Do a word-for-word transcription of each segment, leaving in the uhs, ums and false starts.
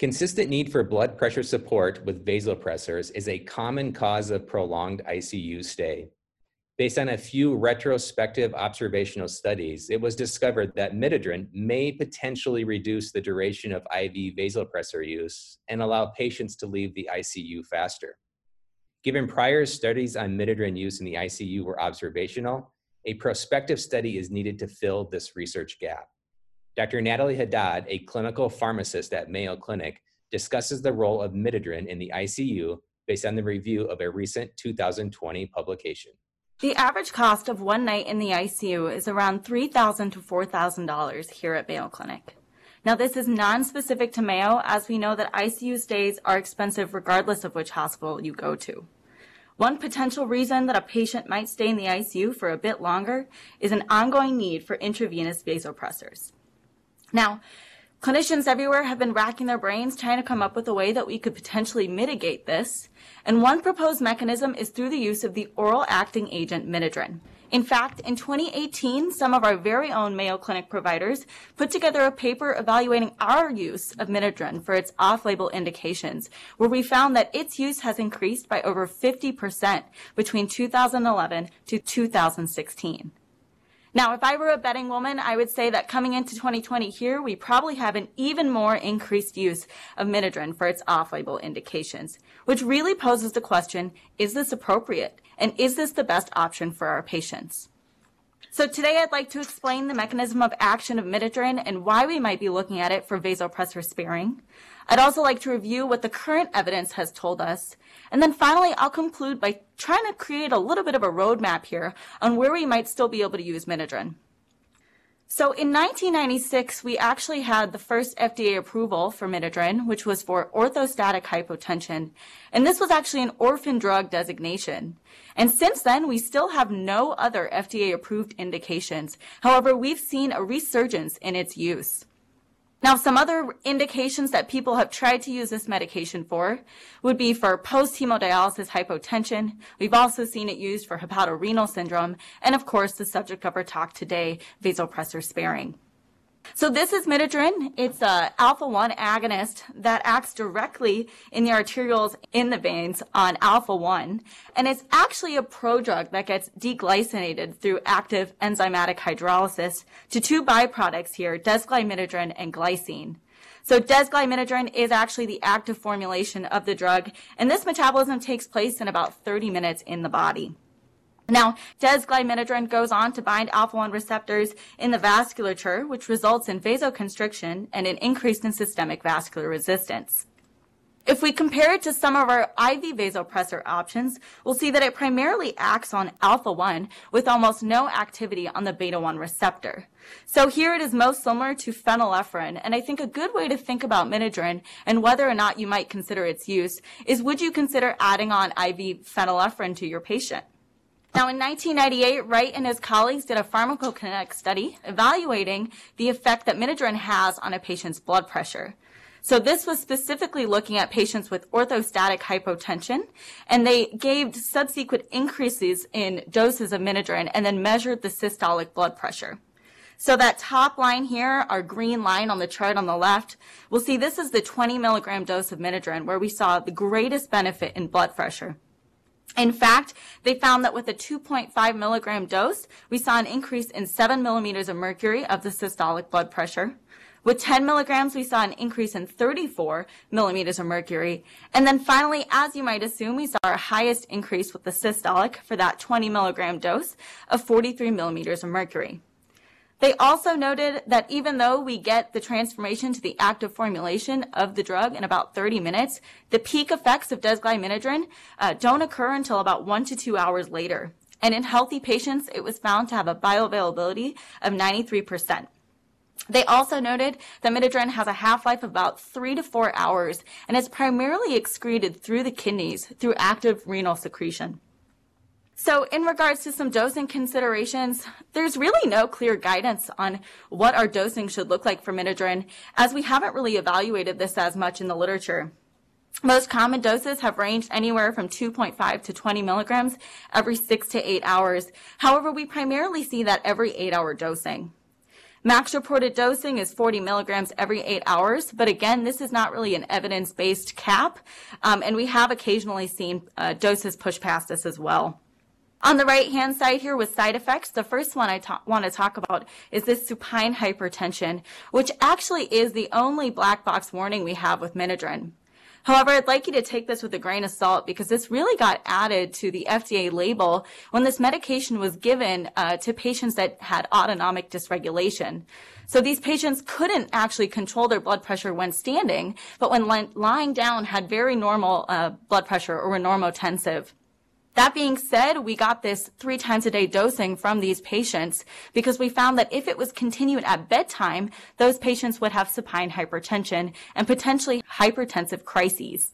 Consistent need for blood pressure support with vasopressors is a common cause of prolonged I C U stay. Based on a few retrospective observational studies, it was discovered that midodrine may potentially reduce the duration of I V vasopressor use and allow patients to leave the I C U faster. Given prior studies on midodrine use in the I C U were observational, a prospective study is needed to fill this research gap. Doctor Natalie Haddad, a clinical pharmacist at Mayo Clinic, discusses the role of midodrine in the I C U based on the review of a recent two thousand twenty publication. The average cost of one night in the I C U is around three thousand dollars to four thousand dollars here at Mayo Clinic. Now, this is non-specific to Mayo, as we know that I C U stays are expensive regardless of which hospital you go to. One potential reason that a patient might stay in the I C U for a bit longer is an ongoing need for intravenous vasopressors. Now, clinicians everywhere have been racking their brains trying to come up with a way that we could potentially mitigate this, and one proposed mechanism is through the use of the oral acting agent midodrine. In fact, in twenty eighteen, some of our very own Mayo Clinic providers put together a paper evaluating our use of midodrine for its off-label indications, where we found that its use has increased by over fifty percent between two thousand eleven to two thousand sixteen. Now, if I were a betting woman, I would say that coming into twenty twenty here, we probably have an even more increased use of midodrine for its off-label indications, which really poses the question, is this appropriate? And is this the best option for our patients? So today I'd like to explain the mechanism of action of midodrine and why we might be looking at it for vasopressor sparing. I'd also like to review what the current evidence has told us. And then finally, I'll conclude by trying to create a little bit of a roadmap here on where we might still be able to use midodrine. So in nineteen ninety-six, we actually had the first F D A approval for midodrine, which was for orthostatic hypotension. And this was actually an orphan drug designation. And since then, we still have no other F D A-approved indications. However, we've seen a resurgence in its use. Now, some other indications that people have tried to use this medication for would be for post-hemodialysis hypotension. We've also seen it used for hepatorenal syndrome, and of course, the subject of our talk today, vasopressor sparing. So this is midodrine. It's an alpha one agonist that acts directly in the arterioles in the veins on alpha one, and it's actually a prodrug that gets deglycinated through active enzymatic hydrolysis to two byproducts here, desglymidodrine and glycine. So desglymidodrine is actually the active formulation of the drug, and this metabolism takes place in about thirty minutes in the body. Now, desglymidodrine goes on to bind alpha one receptors in the vasculature, which results in vasoconstriction and an increase in systemic vascular resistance. If we compare it to some of our I V vasopressor options, we'll see that it primarily acts on alpha one with almost no activity on the beta one receptor. So here it is most similar to phenylephrine, and I think a good way to think about midodrine and whether or not you might consider its use is, would you consider adding on I V phenylephrine to your patient? Now, in nineteen ninety-eight, Wright and his colleagues did a pharmacokinetic study evaluating the effect that midodrine has on a patient's blood pressure. So this was specifically looking at patients with orthostatic hypotension, and they gave subsequent increases in doses of midodrine and then measured the systolic blood pressure. So that top line here, our green line on the chart on the left, we'll see this is the twenty milligram dose of midodrine where we saw the greatest benefit in blood pressure. In fact, they found that with a two point five milligram dose, we saw an increase in seven millimeters of mercury of the systolic blood pressure. With ten milligrams, we saw an increase in thirty-four millimeters of mercury. And then finally, as you might assume, we saw our highest increase with the systolic for that twenty milligram dose of forty-three millimeters of mercury. They also noted that even though we get the transformation to the active formulation of the drug in about thirty minutes, the peak effects of desglymidodrine uh, don't occur until about one to two hours later. And in healthy patients, it was found to have a bioavailability of ninety-three percent. They also noted that midodrine has a half-life of about three to four hours and is primarily excreted through the kidneys through active renal secretion. So in regards to some dosing considerations, there's really no clear guidance on what our dosing should look like for midodrine, as we haven't really evaluated this as much in the literature. Most common doses have ranged anywhere from two point five to twenty milligrams every six to eight hours. However, we primarily see that every eight-hour dosing. Max reported dosing is forty milligrams every eight hours, but again, this is not really an evidence-based cap, um, and we have occasionally seen uh, doses push past this as well. On the right-hand side here with side effects, the first one I want to talk about is this supine hypertension, which actually is the only black box warning we have with midodrine. However, I'd like you to take this with a grain of salt because this really got added to the F D A label when this medication was given uh, to patients that had autonomic dysregulation. So these patients couldn't actually control their blood pressure when standing, but when li- lying down had very normal uh, blood pressure or were normotensive. That being said, we got this three times a day dosing from these patients because we found that if it was continued at bedtime, those patients would have supine hypertension and potentially hypertensive crises.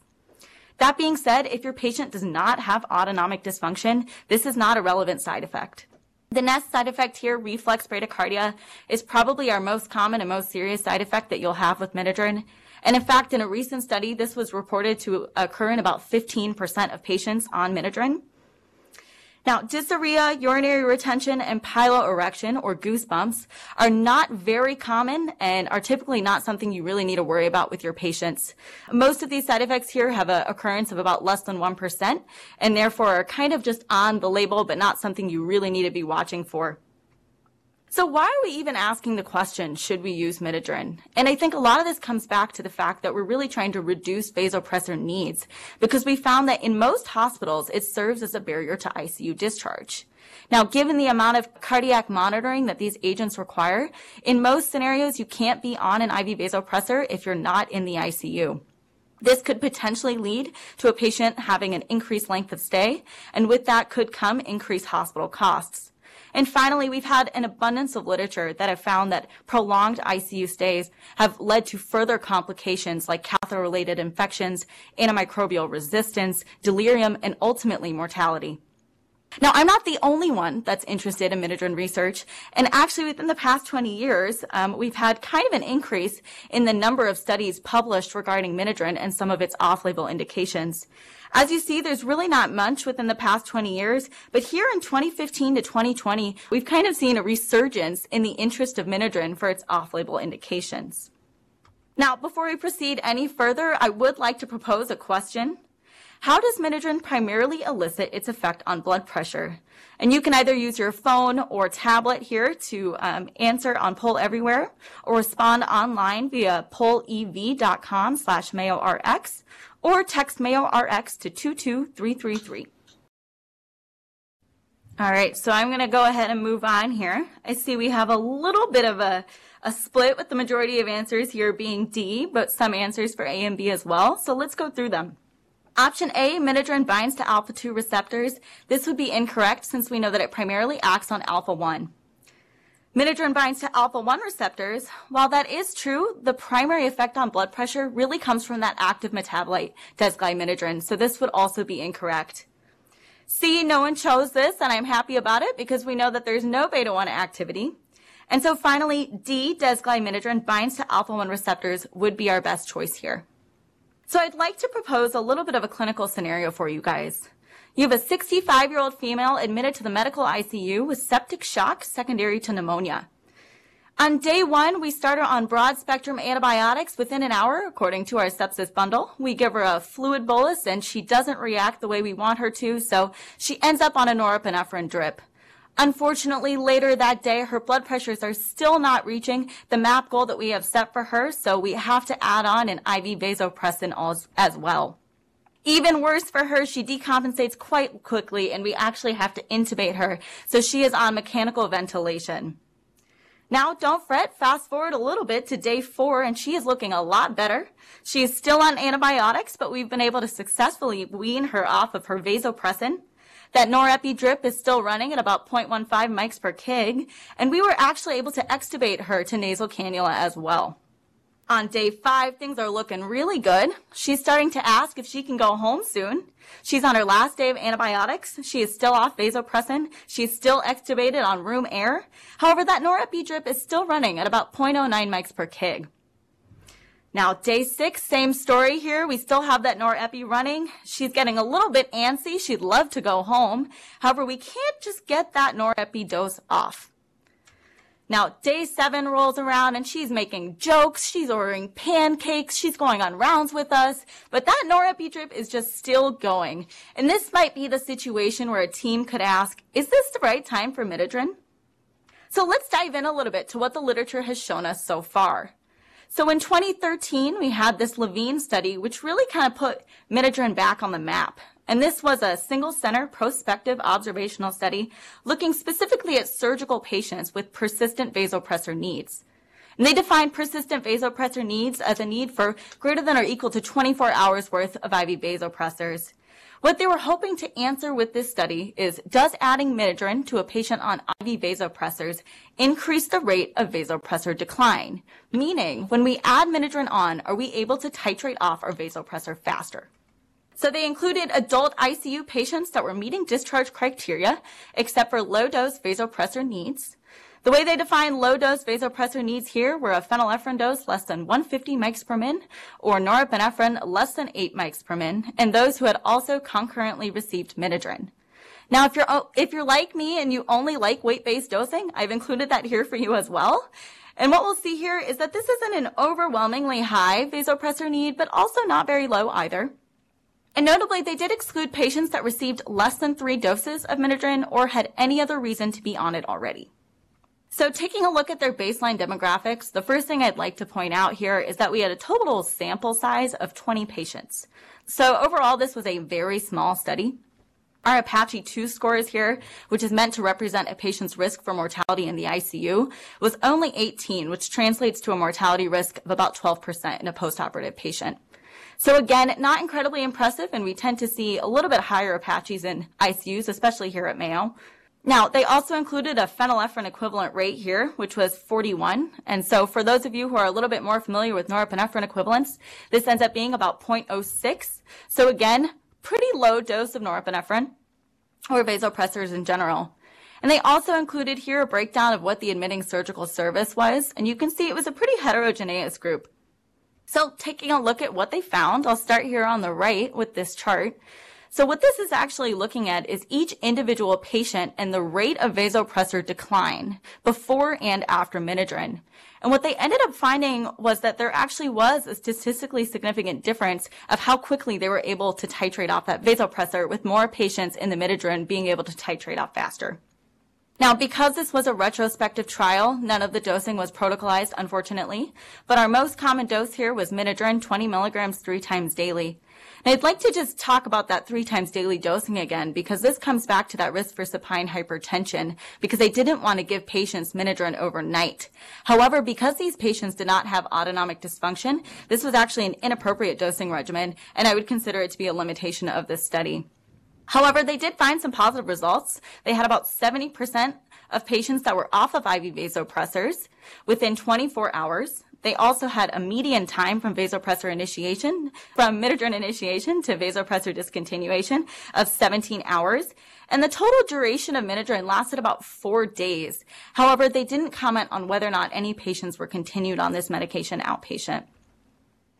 That being said, if your patient does not have autonomic dysfunction, this is not a relevant side effect. The next side effect here, reflex bradycardia, is probably our most common and most serious side effect that you'll have with midodrine. And in fact, in a recent study, this was reported to occur in about fifteen percent of patients on midodrine. Now, dysuria, urinary retention, and piloerection, or goosebumps, are not very common and are typically not something you really need to worry about with your patients. Most of these side effects here have an occurrence of about less than one percent, and therefore are kind of just on the label, but not something you really need to be watching for. So why are we even asking the question, should we use midodrine? And I think a lot of this comes back to the fact that we're really trying to reduce vasopressor needs because we found that in most hospitals, it serves as a barrier to I C U discharge. Now, given the amount of cardiac monitoring that these agents require, in most scenarios, you can't be on an I V vasopressor if you're not in the I C U. This could potentially lead to a patient having an increased length of stay, and with that could come increased hospital costs. And finally, we've had an abundance of literature that have found that prolonged I C U stays have led to further complications like catheter-related infections, antimicrobial resistance, delirium, and ultimately mortality. Now, I'm not the only one that's interested in midodrine research, and actually within the past twenty years, um, we've had kind of an increase in the number of studies published regarding midodrine and some of its off-label indications. As you see, there's really not much within the past twenty years, but here in twenty fifteen to twenty twenty, we've kind of seen a resurgence in the interest of midodrine for its off-label indications. Now, before we proceed any further, I would like to propose a question. How does midodrine primarily elicit its effect on blood pressure? And you can either use your phone or tablet here to um, answer on Poll Everywhere or respond online via poll e v dot com slash mayo r x or text mayo r x to two two three three three. All right, so I'm going to go ahead and move on here. I see we have a little bit of a, a split with the majority of answers here being D, but some answers for A and B as well. So let's go through them. Option A, midodrine binds to alpha two receptors. This would be incorrect since we know that it primarily acts on alpha one. Midodrine binds to alpha one receptors. While that is true, the primary effect on blood pressure really comes from that active metabolite, desglymidodrine, so this would also be incorrect. C, no one chose this, and I'm happy about it because we know that there's no beta one activity. And so finally, D, desglymidodrine binds to alpha one receptors would be our best choice here. So I'd like to propose a little bit of a clinical scenario for you guys. You have a sixty-five-year-old female admitted to the medical I C U with septic shock secondary to pneumonia. On day one, we start her on broad-spectrum antibiotics within an hour, according to our sepsis bundle. We give her a fluid bolus, and she doesn't react the way we want her to, so she ends up on a norepinephrine drip. Unfortunately, later that day, her blood pressures are still not reaching the M A P goal that we have set for her, so we have to add on an I V vasopressin as, as well. Even worse for her, she decompensates quite quickly, and we actually have to intubate her, so she is on mechanical ventilation. Now, don't fret. Fast forward a little bit to day four, and she is looking a lot better. She is still on antibiotics, but we've been able to successfully wean her off of her vasopressin. That norepi drip is still running at about zero point one five mics per kg, and we were actually able to extubate her to nasal cannula as well. On day five, things are looking really good. She's starting to ask if she can go home soon. She's on her last day of antibiotics. She is still off vasopressin. She's still extubated on room air. However, that norepi drip is still running at about zero point zero nine mics per kg. Now, day six, same story here. We still have that norepi running. She's getting a little bit antsy. She'd love to go home. However, we can't just get that norepi dose off. Now, day seven rolls around, and she's making jokes, she's ordering pancakes, she's going on rounds with us, but that norepi drip is just still going. And this might be the situation where a team could ask, is this the right time for midodrine? So let's dive in a little bit to what the literature has shown us so far. So in twenty thirteen, we had this Levine study, which really kind of put midodrine back on the map. And this was a single-center prospective observational study looking specifically at surgical patients with persistent vasopressor needs. And they defined persistent vasopressor needs as a need for greater than or equal to twenty-four hours worth of I V vasopressors. What they were hoping to answer with this study is, does adding midodrine to a patient on I V vasopressors increase the rate of vasopressor decline? Meaning, when we add midodrine on, are we able to titrate off our vasopressor faster? So they included adult I C U patients that were meeting discharge criteria, except for low-dose vasopressor needs. The way they defined low-dose vasopressor needs here were a phenylephrine dose less than one hundred fifty mics per min or norepinephrine less than eight mics per min, and those who had also concurrently received midodrine. Now, if you're, if you're like me and you only like weight-based dosing, I've included that here for you as well. And what we'll see here is that this isn't an overwhelmingly high vasopressor need, but also not very low either. And notably, they did exclude patients that received less than three doses of midodrine or had any other reason to be on it already. So taking a look at their baseline demographics, the first thing I'd like to point out here is that we had a total sample size of twenty patients. So overall, this was a very small study. Our APACHE two score is here, which is meant to represent a patient's risk for mortality in the I C U, was only eighteen, which translates to a mortality risk of about twelve percent in a postoperative patient. So again, not incredibly impressive, and we tend to see a little bit higher APACHEs in I C Us, especially here at Mayo. Now, they also included a phenylephrine equivalent rate here, which was forty-one. And so for those of you who are a little bit more familiar with norepinephrine equivalents, this ends up being about zero point zero six. So again, pretty low dose of norepinephrine or vasopressors in general. And they also included here a breakdown of what the admitting surgical service was. And you can see it was a pretty heterogeneous group. So taking a look at what they found, I'll start here on the right with this chart. So what this is actually looking at is each individual patient and the rate of vasopressor decline before and after midodrine. And what they ended up finding was that there actually was a statistically significant difference of how quickly they were able to titrate off that vasopressor, with more patients in the midodrine being able to titrate off faster. Now, because this was a retrospective trial, none of the dosing was protocolized, unfortunately, but our most common dose here was midodrine, twenty milligrams three times daily. And I'd like to just talk about that three times daily dosing again, because this comes back to that risk for supine hypertension, because they didn't want to give patients midodrine overnight. However, because these patients did not have autonomic dysfunction, this was actually an inappropriate dosing regimen, and I would consider it to be a limitation of this study. However, they did find some positive results. They had about seventy percent of patients that were off of I V vasopressors within twenty-four hours. They also had a median time from vasopressor initiation, from midodrine initiation to vasopressor discontinuation of seventeen hours. And the total duration of midodrine lasted about four days. However, they didn't comment on whether or not any patients were continued on this medication outpatient.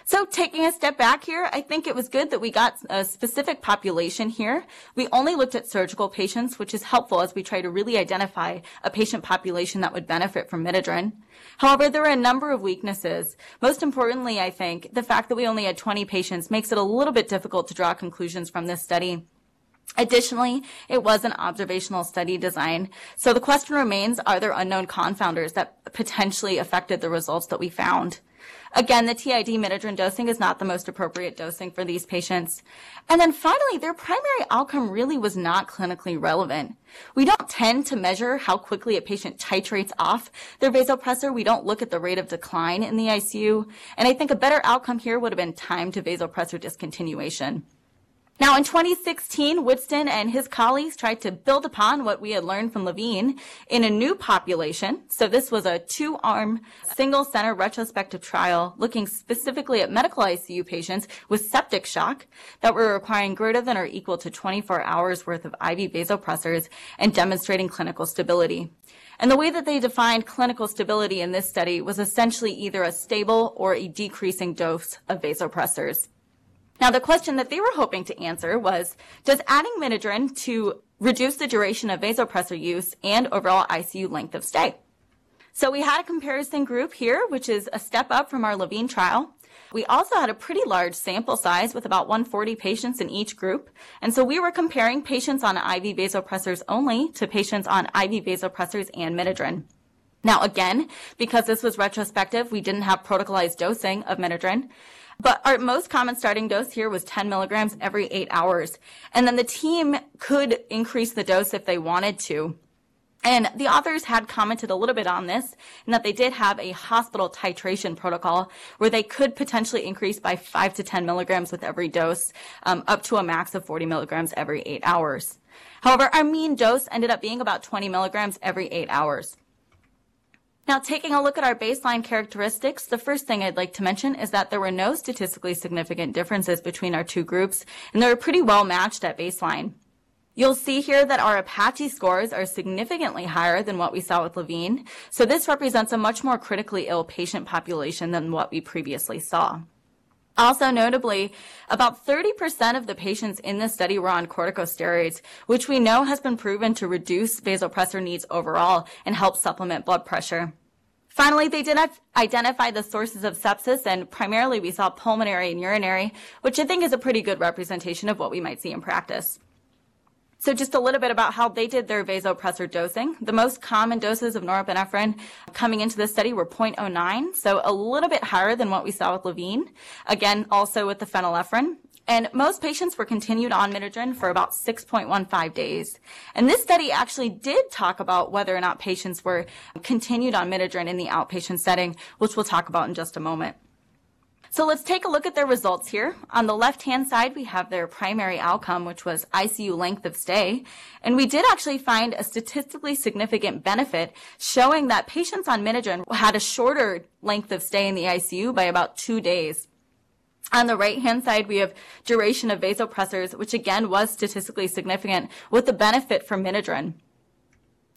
So taking a step back here, I think it was good that we got a specific population here. We only looked at surgical patients, which is helpful as we try to really identify a patient population that would benefit from midodrine. However, there were a number of weaknesses. Most importantly, I think, the fact that we only had twenty patients makes it a little bit difficult to draw conclusions from this study. Additionally, it was an observational study design. So the question remains, are there unknown confounders that potentially affected the results that we found? Again, the T I D midodrine dosing is not the most appropriate dosing for these patients. And then finally, their primary outcome really was not clinically relevant. We don't tend to measure how quickly a patient titrates off their vasopressor. We don't look at the rate of decline in the I C U. And I think a better outcome here would have been time to vasopressor discontinuation. Now, in twenty sixteen, Woodston and his colleagues tried to build upon what we had learned from Levine in a new population. So this was a two-arm, single-center retrospective trial looking specifically at medical I C U patients with septic shock that were requiring greater than or equal to twenty-four hours worth of I V vasopressors and demonstrating clinical stability. And the way that they defined clinical stability in this study was essentially either a stable or a decreasing dose of vasopressors. Now, the question that they were hoping to answer was, does adding midodrine to reduce the duration of vasopressor use and overall I C U length of stay? So we had a comparison group here, which is a step up from our Levine trial. We also had a pretty large sample size with about one hundred forty patients in each group. And so we were comparing patients on I V vasopressors only to patients on I V vasopressors and midodrine. Now, again, because this was retrospective, we didn't have protocolized dosing of midodrine. But our most common starting dose here was ten milligrams every eight hours. And then the team could increase the dose if they wanted to. And the authors had commented a little bit on this, and that they did have a hospital titration protocol where they could potentially increase by five to ten milligrams with every dose, um, up to a max of forty milligrams every eight hours. However, our mean dose ended up being about twenty milligrams every eight hours. Now, taking a look at our baseline characteristics, the first thing I'd like to mention is that there were no statistically significant differences between our two groups, and they were pretty well matched at baseline. You'll see here that our APACHE scores are significantly higher than what we saw with Levine, so this represents a much more critically ill patient population than what we previously saw. Also notably, about thirty percent of the patients in this study were on corticosteroids, which we know has been proven to reduce vasopressor needs overall and help supplement blood pressure. Finally, they did identify the sources of sepsis, and primarily we saw pulmonary and urinary, which I think is a pretty good representation of what we might see in practice. So just a little bit about how they did their vasopressor dosing. The most common doses of norepinephrine coming into this study were zero point zero nine, so a little bit higher than what we saw with Levine, again, also with the phenylephrine. And most patients were continued on midodrine for about six point one five days. And this study actually did talk about whether or not patients were continued on midodrine in the outpatient setting, which we'll talk about in just a moment. So let's take a look at their results here. On the left-hand side, we have their primary outcome, which was I C U length of stay. And we did actually find a statistically significant benefit showing that patients on midodrine had a shorter length of stay in the I C U by about two days. On the right-hand side, we have duration of vasopressors, which again was statistically significant with the benefit from midodrine.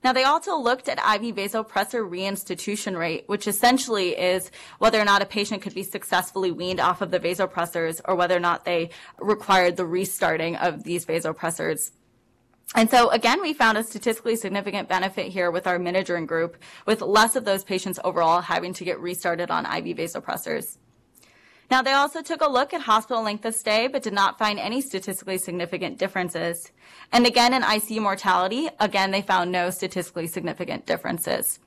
Now, they also looked at I V vasopressor reinstitution rate, which essentially is whether or not a patient could be successfully weaned off of the vasopressors or whether or not they required the restarting of these vasopressors. And so, again, we found a statistically significant benefit here with our midodrine group, with less of those patients overall having to get restarted on I V vasopressors. Now, they also took a look at hospital length of stay, but did not find any statistically significant differences. And again, in I C U mortality, again, they found no statistically significant differences.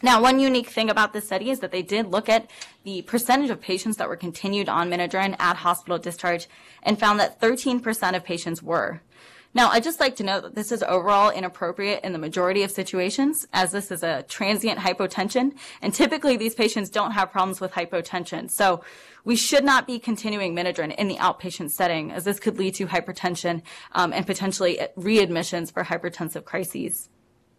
Now, one unique thing about this study is that they did look at the percentage of patients that were continued on midodrine at hospital discharge and found that thirteen percent of patients were. Now, I'd just like to note that this is overall inappropriate in the majority of situations, as this is a transient hypotension, and typically these patients don't have problems with hypotension. So we should not be continuing midodrine in the outpatient setting, as this could lead to hypertension um, and potentially readmissions for hypertensive crises.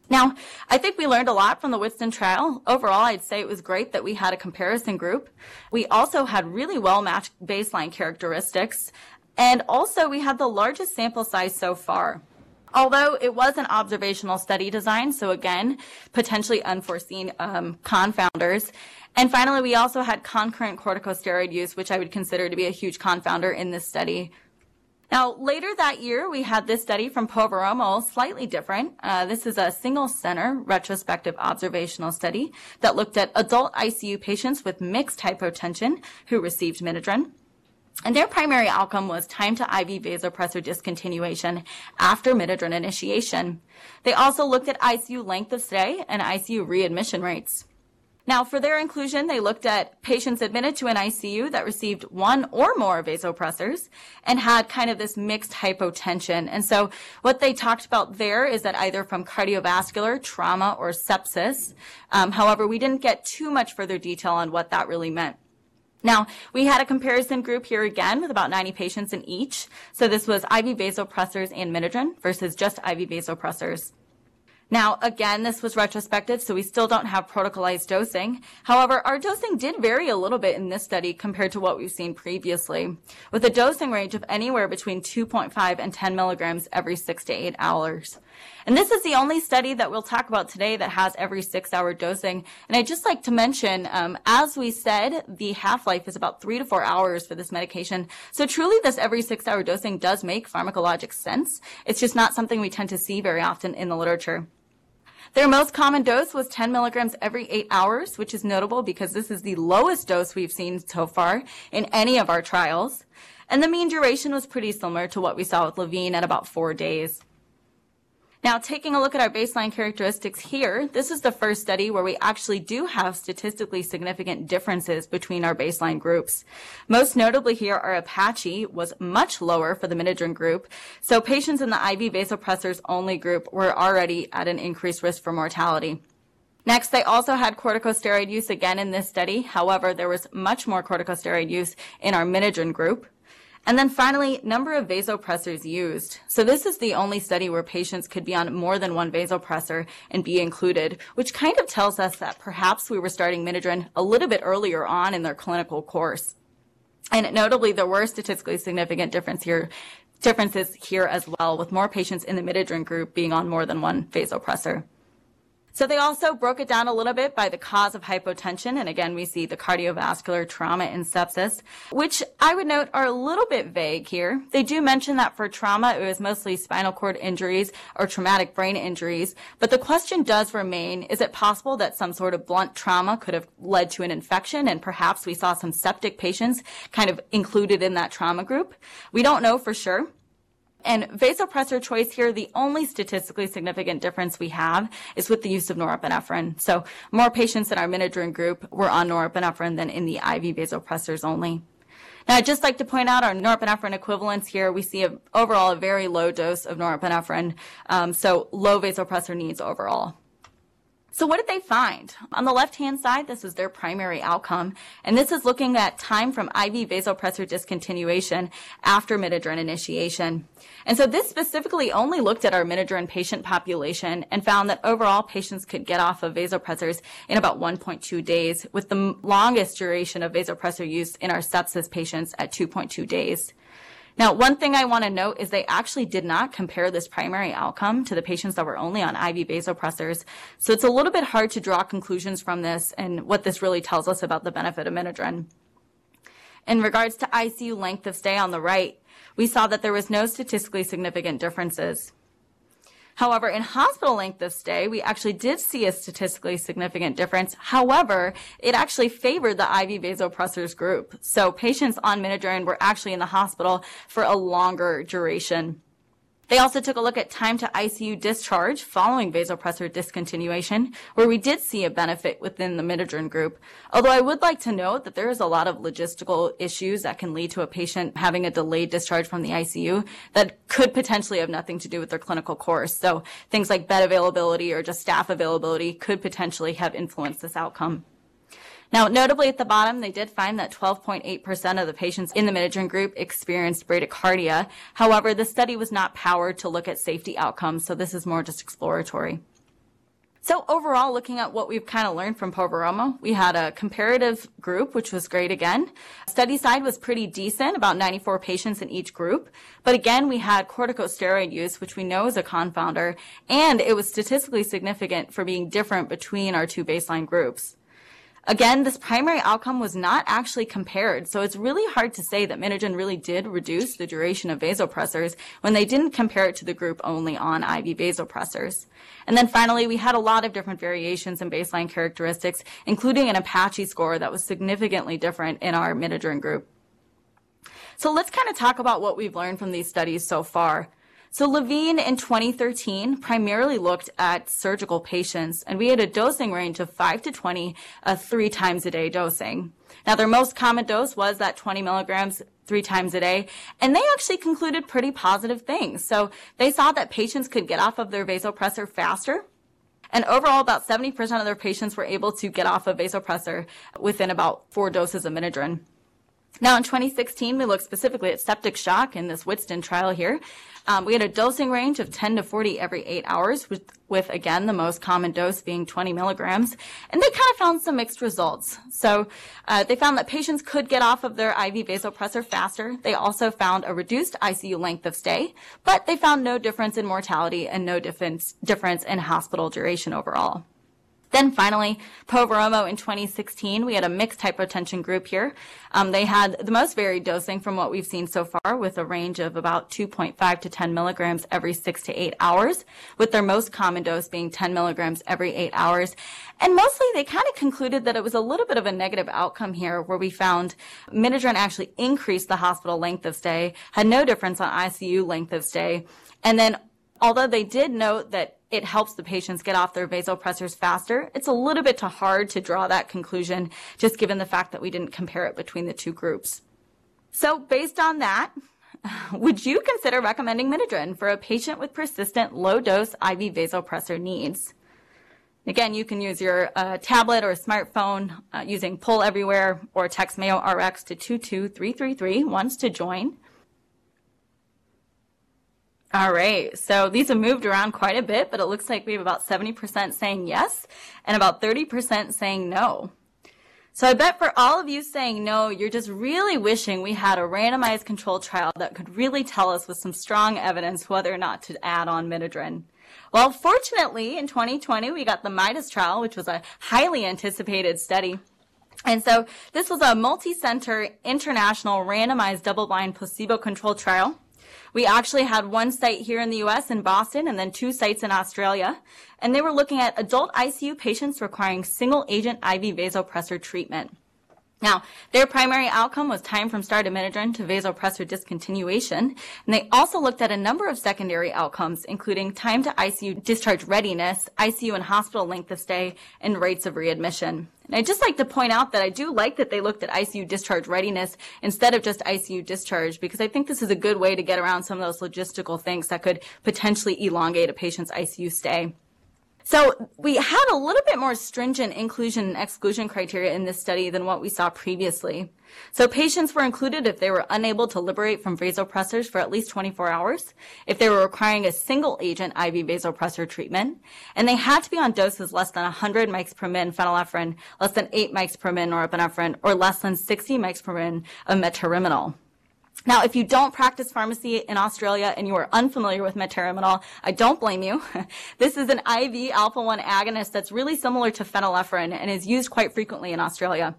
Now, I think we learned a lot from the Whitson trial. Overall, I'd say it was great that we had a comparison group. We also had really well-matched baseline characteristics. And also, we had the largest sample size so far, although it was an observational study design, so again, potentially unforeseen um, confounders. And finally, we also had concurrent corticosteroid use, which I would consider to be a huge confounder in this study. Now, later that year, we had this study from Poveromo, slightly different. Uh, this is a single-center retrospective observational study that looked at adult I C U patients with mixed hypotension who received midodrine. And their primary outcome was time to I V vasopressor discontinuation after midodrine initiation. They also looked at I C U length of stay and I C U readmission rates. Now, for their inclusion, they looked at patients admitted to an I C U that received one or more vasopressors and had kind of this mixed hypotension. And so what they talked about there is that either from cardiovascular, trauma, or sepsis. Um, however, we didn't get too much further detail on what that really meant. Now, we had a comparison group here again with about ninety patients in each. So this was I V vasopressors and midodrine versus just I V vasopressors. Now, again, this was retrospective, so we still don't have protocolized dosing. However, our dosing did vary a little bit in this study compared to what we've seen previously, with a dosing range of anywhere between two point five and ten milligrams every six to eight hours. And this is the only study that we'll talk about today that has every six-hour dosing. And I'd just like to mention, um, as we said, the half-life is about three to four hours for this medication. So truly, this every six-hour dosing does make pharmacologic sense. It's just not something we tend to see very often in the literature. Their most common dose was ten milligrams every eight hours, which is notable because this is the lowest dose we've seen so far in any of our trials. And the mean duration was pretty similar to what we saw with Levine at about four days. Now, taking a look at our baseline characteristics here, this is the first study where we actually do have statistically significant differences between our baseline groups. Most notably here, our APACHE was much lower for the midodrine group, so patients in the I V vasopressors only group were already at an increased risk for mortality. Next, they also had corticosteroid use again in this study. However, there was much more corticosteroid use in our midodrine group. And then finally, number of vasopressors used. So this is the only study where patients could be on more than one vasopressor and be included, which kind of tells us that perhaps we were starting midodrine a little bit earlier on in their clinical course. And notably, there were statistically significant difference here, differences here as well, with more patients in the midodrine group being on more than one vasopressor. So they also broke it down a little bit by the cause of hypotension. And again, we see the cardiovascular trauma and sepsis, which I would note are a little bit vague here. They do mention that for trauma, it was mostly spinal cord injuries or traumatic brain injuries. But the question does remain, is it possible that some sort of blunt trauma could have led to an infection? And perhaps we saw some septic patients kind of included in that trauma group. We don't know for sure. And vasopressor choice here, the only statistically significant difference we have is with the use of norepinephrine. So more patients in our midodrine group were on norepinephrine than in the I V vasopressors only. Now, I'd just like to point out our norepinephrine equivalents here. We see a, overall a very low dose of norepinephrine, um, so low vasopressor needs overall. So what did they find? On the left-hand side, this is their primary outcome, and this is looking at time from I V vasopressor discontinuation after midodrine initiation. And so this specifically only looked at our midodrine patient population and found that overall patients could get off of vasopressors in about one point two days, with the longest duration of vasopressor use in our sepsis patients at two point two days. Now, one thing I want to note is they actually did not compare this primary outcome to the patients that were only on I V vasopressors. So it's a little bit hard to draw conclusions from this and what this really tells us about the benefit of midodrine. In regards to I C U length of stay on the right, we saw that there was no statistically significant differences. However, in hospital length of stay, we actually did see a statistically significant difference. However, it actually favored the I V vasopressors group. So patients on midodrine were actually in the hospital for a longer duration. They also took a look at time to I C U discharge following vasopressor discontinuation, where we did see a benefit within the midodrine group. Although I would like to note that there is a lot of logistical issues that can lead to a patient having a delayed discharge from the I C U that could potentially have nothing to do with their clinical course. So things like bed availability or just staff availability could potentially have influenced this outcome. Now, notably at the bottom, they did find that twelve point eight percent of the patients in the midodrine group experienced bradycardia. However, the study was not powered to look at safety outcomes, so this is more just exploratory. So overall, looking at what we've kind of learned from Poveromo, we had a comparative group, which was great again. Study side was pretty decent, about ninety-four patients in each group. But again, we had corticosteroid use, which we know is a confounder, and it was statistically significant for being different between our two baseline groups. Again, this primary outcome was not actually compared, so it's really hard to say that midodrine really did reduce the duration of vasopressors when they didn't compare it to the group only on I V vasopressors. And then finally, we had a lot of different variations in baseline characteristics, including an APACHE score that was significantly different in our midodrine group. So let's kind of talk about what we've learned from these studies so far. So Levine in twenty thirteen primarily looked at surgical patients, and we had a dosing range of five to twenty, uh, three times a day dosing. Now, their most common dose was that twenty milligrams three times a day, and they actually concluded pretty positive things. So they saw that patients could get off of their vasopressor faster, And overall, about seventy percent of their patients were able to get off a vasopressor within about four doses of midodrine. Now, in twenty sixteen, we looked specifically at septic shock in this Woodston trial here. Um, we had a dosing range of ten to forty every eight hours, with, with, again, the most common dose being twenty milligrams. And they kind of found some mixed results. So uh, they found that patients could get off of their I V vasopressor faster. They also found a reduced I C U length of stay, but they found no difference in mortality and no difference, difference in hospital duration overall. Then finally, Poveromo in twenty sixteen, we had a mixed hypotension group here. Um, they had the most varied dosing from what we've seen so far, with a range of about two point five to ten milligrams every six to eight hours, with their most common dose being ten milligrams every eight hours. And mostly they kind of concluded that it was a little bit of a negative outcome here, where we found midodrine actually increased the hospital length of stay, had no difference on I C U length of stay. And then although they did note that it helps the patients get off their vasopressors faster, it's a little bit too hard to draw that conclusion, just given the fact that we didn't compare it between the two groups. So based on that, would you consider recommending midodrine for a patient with persistent low-dose I V vasopressor needs? Again, you can use your uh, tablet or smartphone uh, using Poll Everywhere, or text Mayo R X to two two three three three once to join. All right, so these have moved around quite a bit, but it looks like we have about seventy percent saying yes and about thirty percent saying no. So I bet for all of you saying no, you're just really wishing we had a randomized controlled trial that could really tell us with some strong evidence whether or not to add on midodrine. Well, fortunately, in twenty twenty, we got the MIDAS trial, which was a highly anticipated study. And so this was a multi-center international randomized double-blind placebo-controlled trial. We actually had one site here in the U S in Boston, and then two sites in Australia, and they were looking at adult I C U patients requiring single-agent I V vasopressor treatment. Now, their primary outcome was time from start of midodrine to vasopressor discontinuation, and they also looked at a number of secondary outcomes, including time to I C U discharge readiness, I C U and hospital length of stay, and rates of readmission. And I'd just like to point out that I do like that they looked at I C U discharge readiness instead of just I C U discharge, because I think this is a good way to get around some of those logistical things that could potentially elongate a patient's I C U stay. So we had a little bit more stringent inclusion and exclusion criteria in this study than what we saw previously. So patients were included if they were unable to liberate from vasopressors for at least twenty-four hours, if they were requiring a single agent I V vasopressor treatment, and they had to be on doses less than one hundred microgram per minute phenylephrine, less than eight microgram per minute norepinephrine, or less than sixty microgram per minute of metaraminol. Now, if you don't practice pharmacy in Australia and you are unfamiliar with metaraminol, I don't blame you. This is an I V alpha one agonist that's really similar to phenylephrine and is used quite frequently in Australia.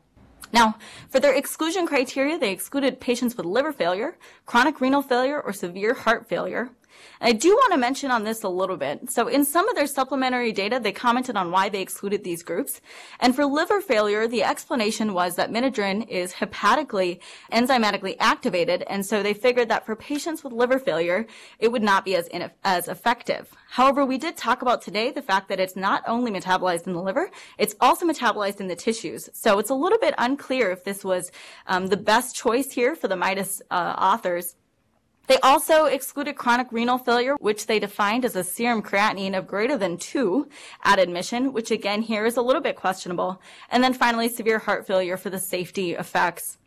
Now, for their exclusion criteria, they excluded patients with liver failure, chronic renal failure, or severe heart failure. And I do want to mention on this a little bit. So in some of their supplementary data, they commented on why they excluded these groups. And for liver failure, the explanation was that midodrine is hepatically, enzymatically activated. And so they figured that for patients with liver failure, it would not be as, in, as effective. However, we did talk about today the fact that it's not only metabolized in the liver, it's also metabolized in the tissues. So it's a little bit unclear if this was um, the best choice here for the MIDAS uh, authors. They also excluded chronic renal failure, which they defined as a serum creatinine of greater than two at admission, which again here is a little bit questionable. And then finally, severe heart failure for the safety effects.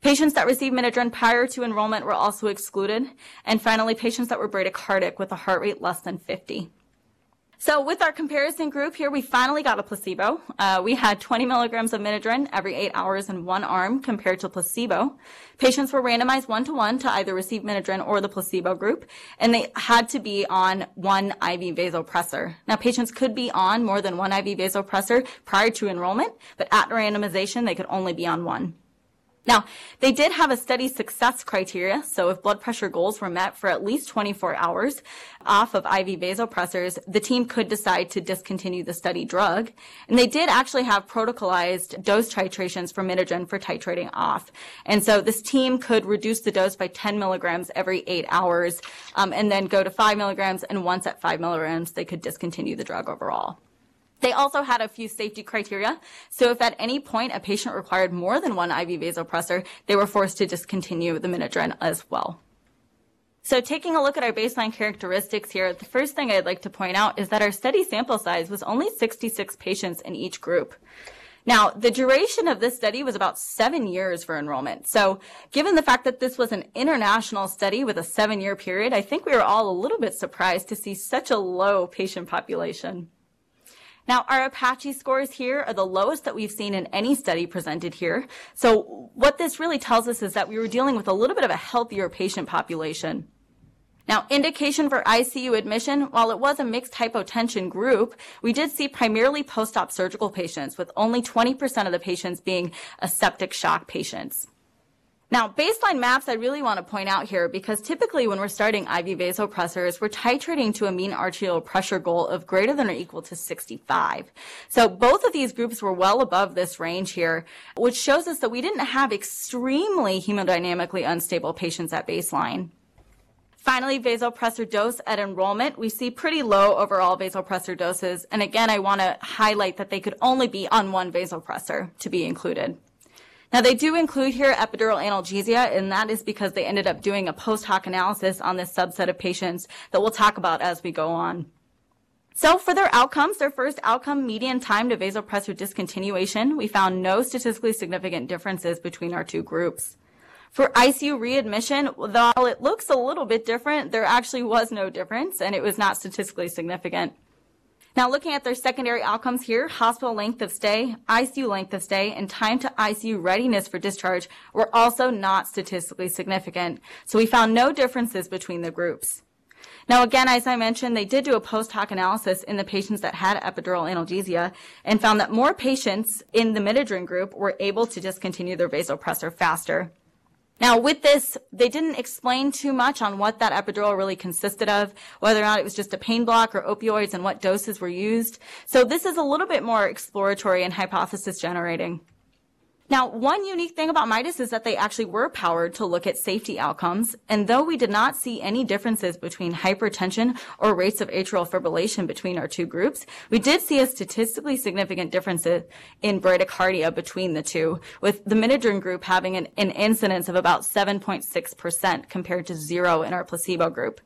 Patients that received midodrine prior to enrollment were also excluded. And finally, patients that were bradycardic with a heart rate less than fifty. So with our comparison group here, we finally got a placebo. Uh, we had twenty milligrams of midodrine every eight hours in one arm compared to placebo. Patients were randomized one-to-one to either receive midodrine or the placebo group, and they had to be on one I V vasopressor. Now, patients could be on more than one I V vasopressor prior to enrollment, but at randomization, they could only be on one. Now, they did have a study success criteria, so if blood pressure goals were met for at least twenty-four hours off of I V vasopressors, the team could decide to discontinue the study drug. And they did actually have protocolized dose titrations for midodrine for titrating off. And so this team could reduce the dose by ten milligrams every eight hours, um, and then go to five milligrams, and once at five milligrams, they could discontinue the drug overall. They also had a few safety criteria, so if at any point a patient required more than one I V vasopressor, they were forced to discontinue the midodrine as well. So taking a look at our baseline characteristics here, the first thing I'd like to point out is that our study sample size was only sixty-six patients in each group. Now, the duration of this study was about seven years for enrollment. So given the fact that this was an international study with a seven-year period, I think we were all a little bit surprised to see such a low patient population. Now, our APACHE scores here are the lowest that we've seen in any study presented here. So what this really tells us is that we were dealing with a little bit of a healthier patient population. Now, indication for I C U admission, while it was a mixed hypotension group, we did see primarily post-op surgical patients, with only twenty percent of the patients being septic shock patients. Now, baseline MAPs I really want to point out here, because typically when we're starting I V vasopressors, we're titrating to a mean arterial pressure goal of greater than or equal to sixty-five. So both of these groups were well above this range here, which shows us that we didn't have extremely hemodynamically unstable patients at baseline. Finally, vasopressor dose at enrollment, we see pretty low overall vasopressor doses. And again, I want to highlight that they could only be on one vasopressor to be included. Now, they do include here epidural analgesia, and that is because they ended up doing a post hoc analysis on this subset of patients that we'll talk about as we go on. So for their outcomes, their first outcome, median time to vasopressor discontinuation, we found no statistically significant differences between our two groups. For I C U readmission, while it looks a little bit different, there actually was no difference, and it was not statistically significant. Now, looking at their secondary outcomes here, hospital length of stay, I C U length of stay, and time to I C U readiness for discharge were also not statistically significant. So we found no differences between the groups. Now, again, as I mentioned, they did do a post hoc analysis in the patients that had epidural analgesia and found that more patients in the midodrine group were able to discontinue their vasopressor faster. Now, with this, they didn't explain too much on what that epidural really consisted of, whether or not it was just a pain block or opioids and what doses were used. So this is a little bit more exploratory and hypothesis generating. Now, one unique thing about MIDAS is that they actually were powered to look at safety outcomes. And though we did not see any differences between hypertension or rates of atrial fibrillation between our two groups, we did see a statistically significant difference in bradycardia between the two, with the midodrine group having an, an incidence of about seven point six percent compared to zero in our placebo group.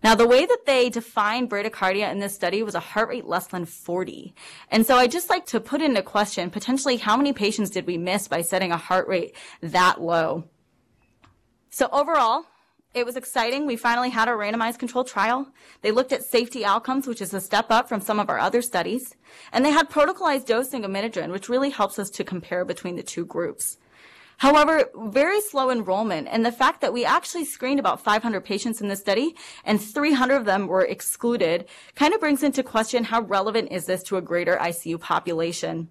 Now, the way that they defined bradycardia in this study was a heart rate less than forty. And so I just like to put into question, potentially, how many patients did we miss by setting a heart rate that low? So overall, it was exciting. We finally had a randomized controlled trial. They looked at safety outcomes, which is a step up from some of our other studies. And they had protocolized dosing of midodrine, which really helps us to compare between the two groups. However, very slow enrollment, and the fact that we actually screened about five hundred patients in this study and three hundred of them were excluded kind of brings into question how relevant is this to a greater I C U population.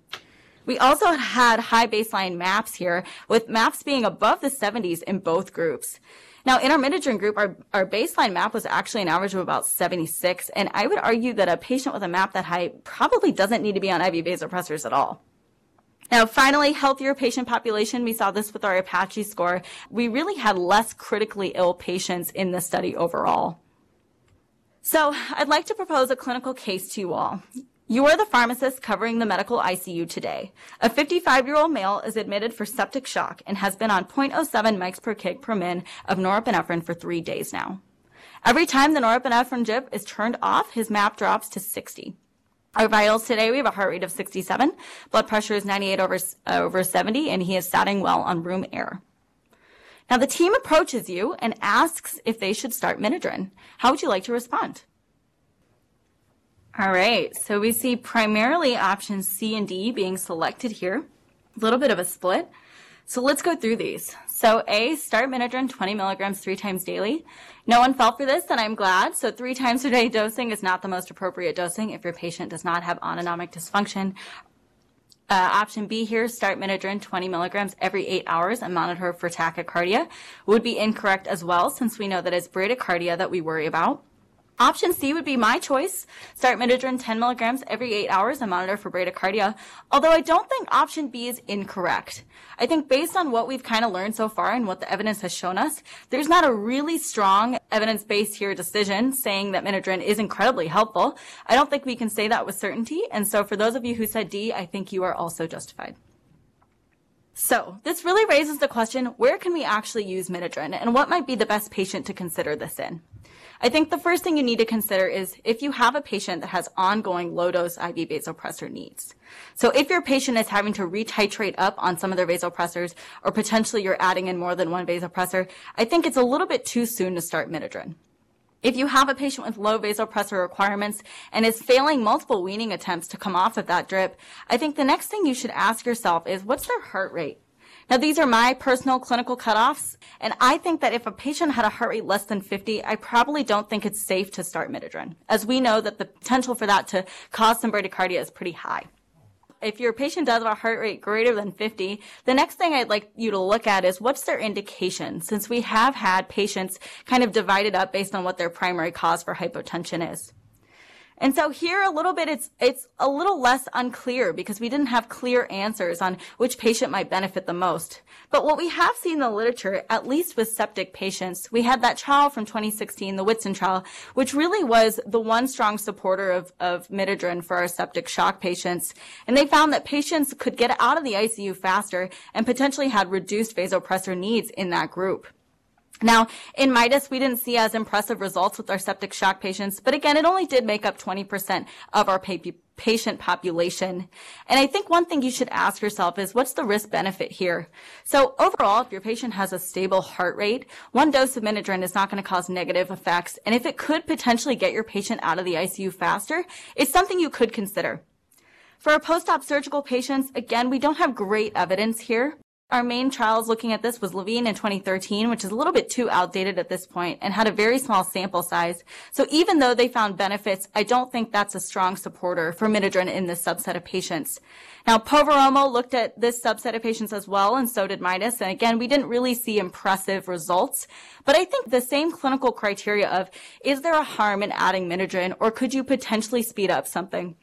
We also had high baseline MAPs here, with MAPs being above the seventies in both groups. Now, in our midodrine group, our, our baseline MAP was actually an average of about seventy-six, and I would argue that a patient with a MAP that high probably doesn't need to be on I V vasopressors at all. Now, finally, healthier patient population. We saw this with our APACHE score. We really had less critically ill patients in the study overall. So I'd like to propose a clinical case to you all. You are the pharmacist covering the medical I C U today. A fifty-five-year-old male is admitted for septic shock and has been on zero point zero seven microgram per kg per min of norepinephrine for three days now. Every time the norepinephrine drip is turned off, his MAP drops to sixty. Our vitals today, we have a heart rate of sixty-seven, blood pressure is ninety-eight over seventy, and he is satting well on room air. Now, the team approaches you and asks if they should start midodrine. How would you like to respond? All right, so we see primarily options C and D being selected here, a little bit of a split. So let's go through these. So A, start midodrine twenty milligrams three times daily. No one fell for this, and I'm glad. So three times a day dosing is not the most appropriate dosing if your patient does not have autonomic dysfunction. Uh, option B here, start midodrine twenty milligrams every eight hours and monitor for tachycardia, would be incorrect as well, since we know that it's bradycardia that we worry about. Option C would be my choice. Start midodrine ten milligrams every eight hours and monitor for bradycardia. Although I don't think option B is incorrect. I think based on what we've kind of learned so far and what the evidence has shown us, there's not a really strong evidence-based here decision saying that midodrine is incredibly helpful. I don't think we can say that with certainty. And so for those of you who said D, I think you are also justified. So this really raises the question, where can we actually use midodrine and what might be the best patient to consider this in? I think the first thing you need to consider is if you have a patient that has ongoing low-dose I V vasopressor needs. So if your patient is having to retitrate up on some of their vasopressors, or potentially you're adding in more than one vasopressor, I think it's a little bit too soon to start midodrine. If you have a patient with low vasopressor requirements and is failing multiple weaning attempts to come off of that drip, I think the next thing you should ask yourself is, what's their heart rate? Now, these are my personal clinical cutoffs, and I think that if a patient had a heart rate less than fifty, I probably don't think it's safe to start midodrine, as we know that the potential for that to cause some bradycardia is pretty high. If your patient does have a heart rate greater than fifty, the next thing I'd like you to look at is what's their indication, since we have had patients kind of divided up based on what their primary cause for hypotension is. And so here a little bit, it's, it's a little less unclear because we didn't have clear answers on which patient might benefit the most. But what we have seen in the literature, at least with septic patients, we had that trial from twenty sixteen, the Whitson trial, which really was the one strong supporter of, of midodrine for our septic shock patients. And they found that patients could get out of the I C U faster and potentially had reduced vasopressor needs in that group. Now, in MIDAS, we didn't see as impressive results with our septic shock patients, but again, it only did make up twenty percent of our patient population. And I think one thing you should ask yourself is, what's the risk-benefit here? So overall, if your patient has a stable heart rate, one dose of midodrine is not going to cause negative effects, and if it could potentially get your patient out of the I C U faster, it's something you could consider. For our post-op surgical patients, again, we don't have great evidence here. Our main trials looking at this was Levine in twenty thirteen, which is a little bit too outdated at this point and had a very small sample size. So even though they found benefits, I don't think that's a strong supporter for midodrine in this subset of patients. Now, Poveromo looked at this subset of patients as well, and so did MIDAS. And again, we didn't really see impressive results. But I think the same clinical criteria of, is there a harm in adding midodrine, or could you potentially speed up something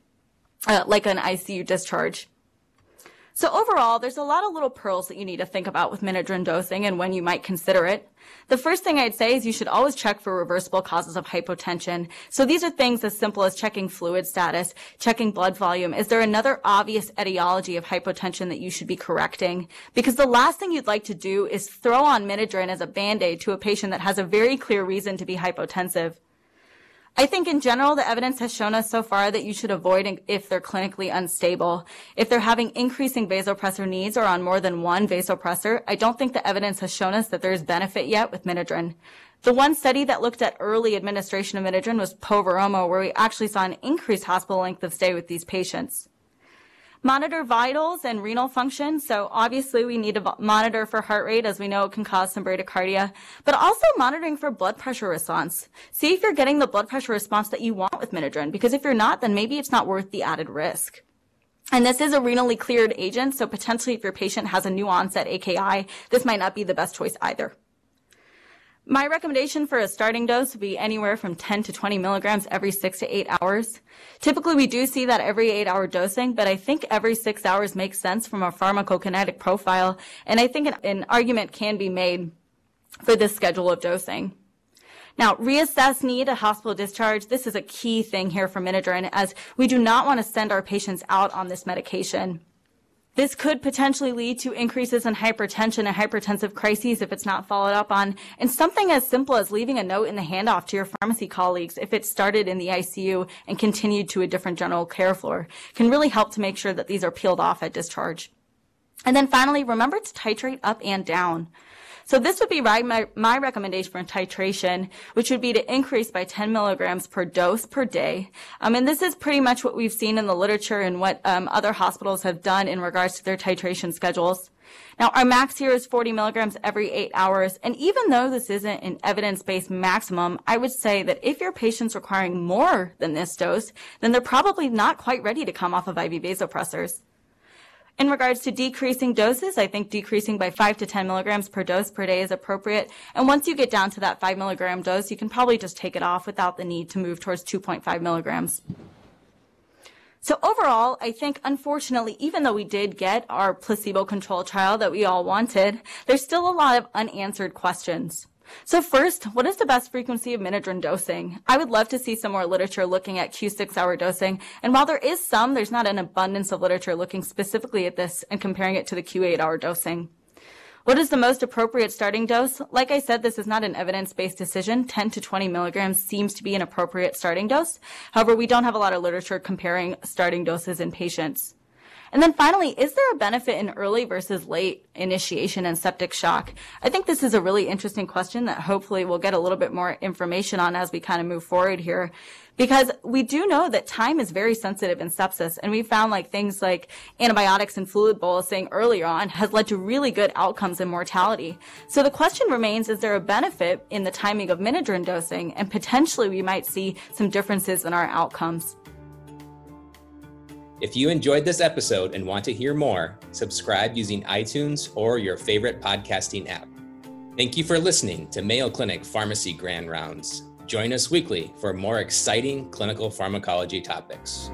uh, like an I C U discharge? So overall, there's a lot of little pearls that you need to think about with midodrine dosing and when you might consider it. The first thing I'd say is you should always check for reversible causes of hypotension. So these are things as simple as checking fluid status, checking blood volume. Is there another obvious etiology of hypotension that you should be correcting? Because the last thing you'd like to do is throw on midodrine as a Band-Aid to a patient that has a very clear reason to be hypotensive. I think in general, the evidence has shown us so far that you should avoid if they're clinically unstable. If they're having increasing vasopressor needs or on more than one vasopressor, I don't think the evidence has shown us that there's benefit yet with midodrine. The one study that looked at early administration of midodrine was Poveromo, where we actually saw an increased hospital length of stay with these patients. Monitor vitals and renal function. So obviously we need to monitor for heart rate, as we know it can cause some bradycardia, but also monitoring for blood pressure response. See if you're getting the blood pressure response that you want with midodrine, because if you're not, then maybe it's not worth the added risk. And this is a renally cleared agent, so potentially if your patient has a new onset A K I, this might not be the best choice either. My recommendation for a starting dose would be anywhere from ten to twenty milligrams every six to eight hours. Typically, we do see that every eight-hour dosing, but I think every six hours makes sense from a pharmacokinetic profile, and I think an, an argument can be made for this schedule of dosing. Now, reassess need of hospital discharge. This is a key thing here for midodrine, as we do not want to send our patients out on this medication. This could potentially lead to increases in hypertension and hypertensive crises if it's not followed up on, and something as simple as leaving a note in the handoff to your pharmacy colleagues if it started in the I C U and continued to a different general care floor can really help to make sure that these are peeled off at discharge. And then finally, remember to titrate up and down. So this would be my, my recommendation for titration, which would be to increase by ten milligrams per dose per day. Um, and this is pretty much what we've seen in the literature and what um, other hospitals have done in regards to their titration schedules. Now, our max here is forty milligrams every eight hours. And even though this isn't an evidence-based maximum, I would say that if your patient's requiring more than this dose, then they're probably not quite ready to come off of I V vasopressors. In regards to decreasing doses, I think decreasing by five to ten milligrams per dose per day is appropriate. And once you get down to that five milligram dose, you can probably just take it off without the need to move towards two point five milligrams. So overall, I think, unfortunately, even though we did get our placebo control trial that we all wanted, there's still a lot of unanswered questions. So first, what is the best frequency of midodrine dosing? I would love to see some more literature looking at Q six hour dosing. And while there is some, there's not an abundance of literature looking specifically at this and comparing it to the Q eight hour dosing. What is the most appropriate starting dose? Like I said, this is not an evidence-based decision. ten to twenty milligrams seems to be an appropriate starting dose. However, we don't have a lot of literature comparing starting doses in patients. And then finally, is there a benefit in early versus late initiation and septic shock? I think this is a really interesting question that hopefully we'll get a little bit more information on as we kind of move forward here, because we do know that time is very sensitive in sepsis. And we found like things like antibiotics and fluid bolusing earlier on has led to really good outcomes in mortality. So the question remains, is there a benefit in the timing of midodrine dosing? And potentially we might see some differences in our outcomes. If you enjoyed this episode and want to hear more, subscribe using iTunes or your favorite podcasting app. Thank you for listening to Mayo Clinic Pharmacy Grand Rounds. Join us weekly for more exciting clinical pharmacology topics.